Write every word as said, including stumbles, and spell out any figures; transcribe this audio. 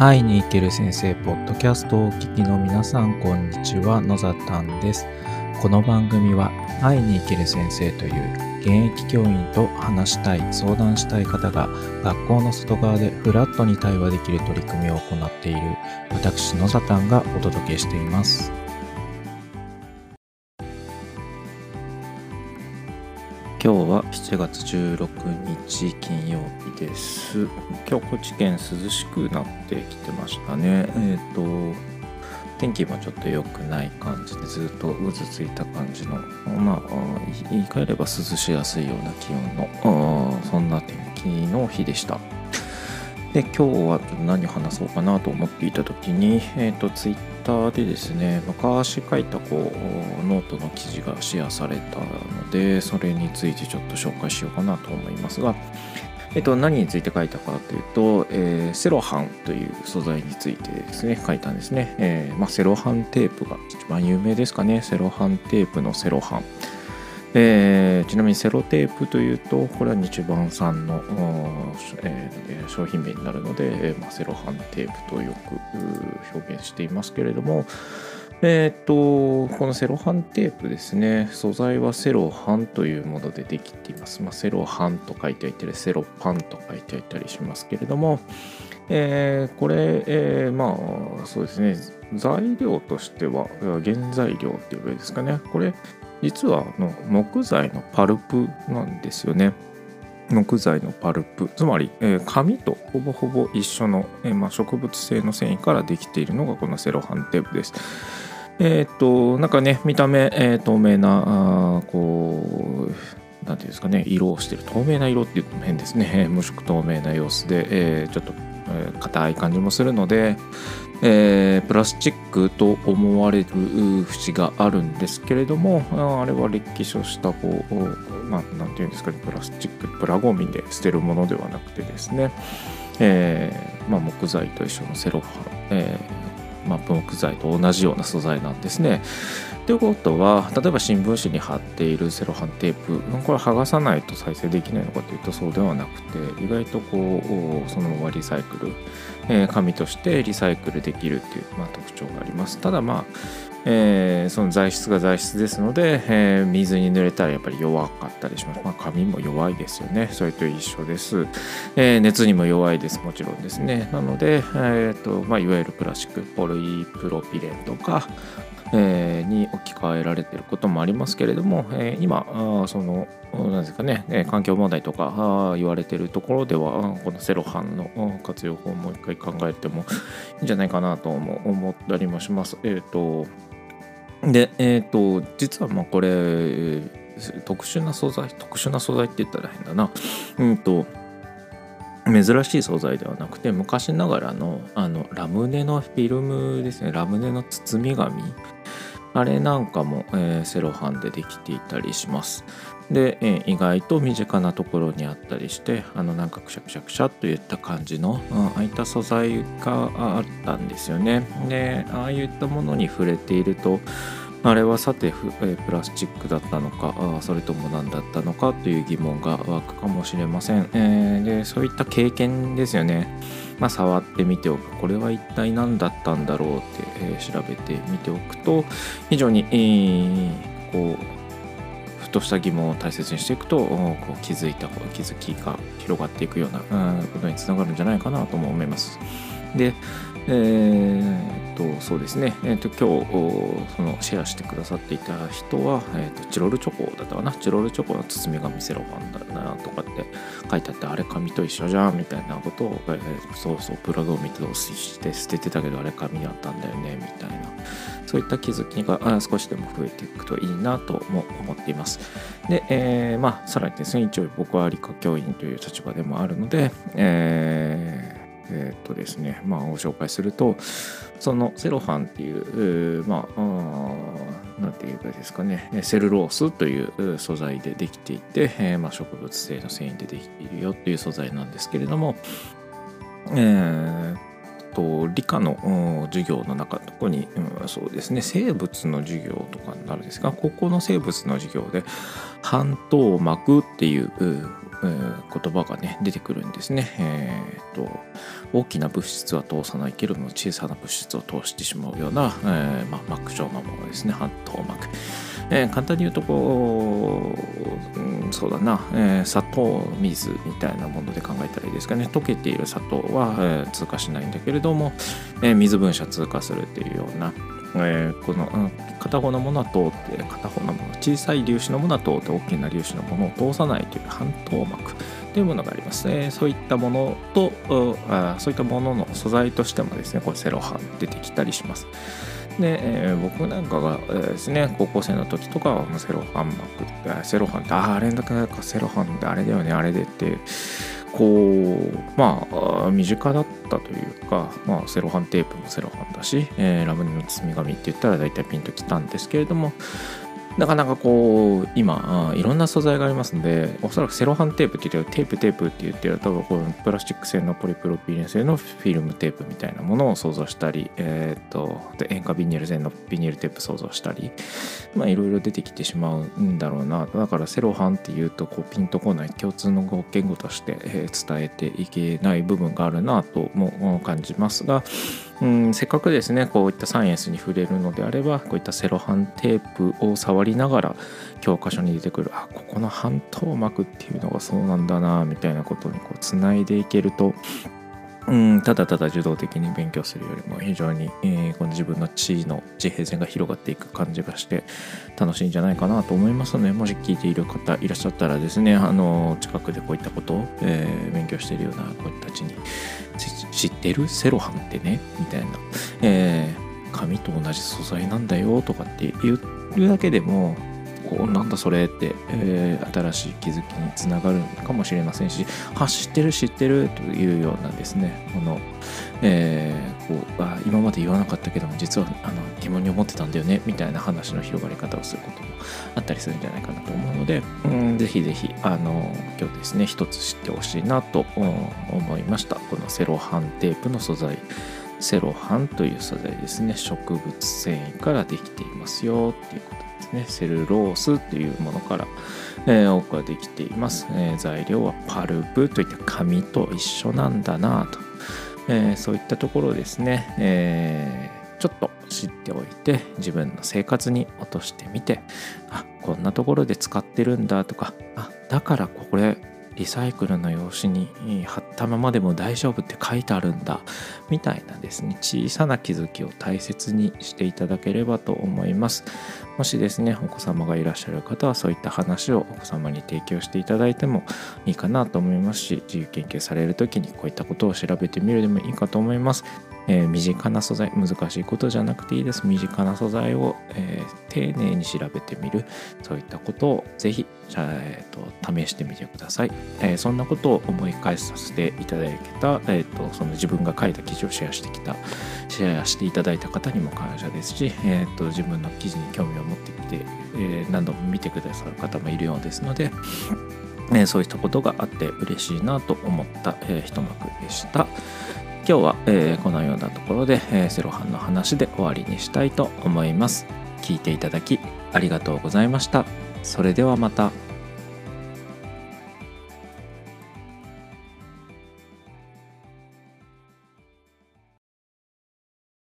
会いに行ける先生ポッドキャストをお聞きの皆さん、こんにちは。野ざたんです。この番組は会いに行ける先生という現役教員と話したい、相談したい方が学校の外側でフラットに対話できる取り組みを行っている私野ざたんがお届けしています。今日はしちがつじゅうろくにち金曜日です。今日高知県涼しくなってきてましたね。えっと天気もちょっと良くない感じで、ずっとぐずついた感じの、まあ言い換えれば涼しやすいような気温のそんな天気の日でした。で、今日は何話そうかなと思っていた時に、えっとツイッターでですね、昔書いたこうノートの記事がシェアされたので、それについてちょっと紹介しようかなと思いますが、えっと、何について書いたかというと、えー、セロハンという素材についてですね、書いたんですね。えーまあ、セロハンテープが一番有名ですかね。セロハンテープのセロハン、えー、ちなみにセロテープというとこれは日版産の、えー、商品名になるので、えーまあ、セロハンテープとよく表現していますけれども、えー、っとこのセロハンテープですね、素材はセロハンというものでできています。まあ、セロハンと書いてあったりセロパンと書いてあったりしますけれども、えー、これ、えー、まあそうですね、材料としては原材料っていうぐらいですかね。これ実はあの木材のパルプなんですよね。木材のパルプ、つまり、えー、紙とほぼほぼ一緒の、えーまあ、植物性の繊維からできているのがこのセロハンテープです。えー、っとなんかね、見た目、えー、透明なこうなんていうんですかね、色をしている。透明な色っていうと変ですね。無色透明な様子で、えー、ちょっと硬い感じもするので、えー、プラスチックと思われる節があるんですけれども、あれはれっきとしたこう、まあ、なんていうんですかね、プラスチック、プラゴミで捨てるものではなくてですね、えーまあ、木材と一緒のセロハン、えーまあ、木材と同じような素材なんですね。ということは、例えば新聞紙に貼っているセロハンテープ、これ剥がさないと再生できないのかというとそうではなくて、意外とこうそのままリサイクル、えー、紙としてリサイクルできるという、まあ、特徴があります。ただまあ、えー、その材質が材質ですので、えー、水に濡れたらやっぱり弱かったりします。まあ、紙も弱いですよね。それと一緒です。えー、熱にも弱いです。もちろんですね。なので、えーとまあ、いわゆるプラスチック、ポリプロピレンとか、えー、に置き換えられていることもありますけれども、えー、今そのなんですかね、えー、環境問題とか言われているところでは、このセロハンの活用法をもう一回考えてもいいんじゃないかなとも思ったりもします。えーとでえーと実はまあこれ特殊な素材、特殊な素材って言ったら変だな、うんと珍しい素材ではなくて、昔ながらのあのラムネのフィルムですね、ラムネの包み紙、あれなんかも、えー、セロハンでできていたりします。で、えー、意外と身近なところにあったりして、あのなんかクシャクシャクシャといった感じの、うん、ああいった素材があったんですよね。で、ああいったものに触れていると、あれはさてプラスチックだったのか、それとも何だったのかという疑問が湧くかもしれません。えー、でそういった経験ですよね。まあ、触ってみておく、これは一体何だったんだろうって、えー、調べてみておくと、非常に、えー、こうふとした疑問を大切にしていくと、こう気づいた気づきが広がっていくようなことにつながるんじゃないかなとも思います。でえー、っとそうですね、えー、っと今日そのシェアしてくださっていた人は、えー、っとチロルチョコだったかな、チロルチョコの包み紙セロハンだなとかって書いてあって、あれ紙と一緒じゃんみたいなことを、えー、そうそうプラグを見てして捨ててたけど、あれ紙だったんだよねみたいな、そういった気づきが少しでも増えていくといいなとも思っています。で、えー、まあさらにですね、一応僕は理科教員という立場でもあるので、えーえーとですね、まあ、ご紹介すると、そのセロハンっていう、まあ、あなんていうかですかね、セルロースという素材でできていて、えーまあ、植物性の繊維でできているよっていう素材なんですけれども、えー、と理科の授業の中、特に、うん、そうですね、生物の授業とかになるんですが、高校の生物の授業で、半透膜っていう言葉がね出てくるんですね。えー、と大きな物質は通さないけれども小さな物質を通してしまうような、えーまあ、膜状のものですね、半透膜。えー、簡単に言うとこう、うん、そうだな、えー、砂糖水みたいなもので考えたらいいですかね。溶けている砂糖は、えー、通過しないんだけれども、えー、水分子は通過するっていうような、えー、この、うん、片方のものは通って片方のもの、小さい粒子のものは通って大きな粒子のものを通さないという半透膜というものがありますね。そういったものとあそういったものの素材としてもですね、これセロハン出てきたりします。で、えー、僕なんかがですね、高校生の時とかはセロハン膜、セロハンってああれだけセロハンってあれだよねあれでってこうまあ身近だったというか、まあ、セロハンテープもセロハンだし、えー、ラムネの包み紙って言ったら大体ピンときたんですけれども、なかなかこう今いろんな素材がありますので、おそらくセロハンテープって言ってテープテープって言ってる多分こうプラスチック製のポリプロピレン製のフィルムテープみたいなものを想像したり、えー、っと塩化ビニール製のビニールテープ想像したり、まあいろいろ出てきてしまうんだろうな。だからセロハンっていうとこうピンとこない共通の言語として伝えていけない部分があるなとも感じますが、うん、せっかくですねこういったサイエンスに触れるのであれば、こういったセロハンテープを触りながら教科書に出てくるあここの半透膜っていうのがそうなんだなみたいなことにこうつないでいけると、うん、ただただ受動的に勉強するよりも非常に、えー、この自分の地位の地平線が広がっていく感じがして楽しいんじゃないかなと思いますので、もし聞いている方いらっしゃったらですね、あの近くでこういったことを、えー、勉強しているような子たちに知ってるセロハンってねみたいな、えー、紙と同じ素材なんだよとかって言うだけでもこうなんだそれって、えー、新しい気づきにつながるのかもしれませんし、あ知ってる知ってるというようなですね、この、えー、こうあ今まで言わなかったけども実はあの疑問に思ってたんだよねみたいな話の広がり方をすることもあったりするんじゃないかなと思うので、うんぜひぜひあの今日ですね一つ知ってほしいなと思いました。このセロハンテープの素材、セロハンという素材ですね、植物繊維からできていますよっていうことですね。セルロースというものから、えー、多くはできています、えー、材料はパルプといった紙と一緒なんだなと、えー、そういったところですね、えー、ちょっと知っておいて自分の生活に落としてみて、あこんなところで使ってるんだとか、あだからこれリサイクルの用紙に貼ったままでも大丈夫って書いてあるんだみたいなですね、小さな気づきを大切にしていただければと思います。もしですねお子様がいらっしゃる方はそういった話をお子様に提供していただいてもいいかなと思いますし、自由研究される時にこういったことを調べてみるでもいいかと思います。えー、身近な素材、難しいことじゃなくていいです。身近な素材を、えー、丁寧に調べてみる、そういったことをぜひ、えー、と試してみてください。えー、そんなことを思い返させていただけた、えー、とその自分が書いた記事をシェアしてきたシェアしていただいた方にも感謝ですし、えー、と自分の記事に興味を持ってきて、えー、何度も見てくださる方もいるようですので、えー、そういったことがあって嬉しいなと思った、えー、一幕でした。今日は、えー、このようなところで、えー、セロハンの話で終わりにしたいと思います。聞いていただきありがとうございました。それではまた。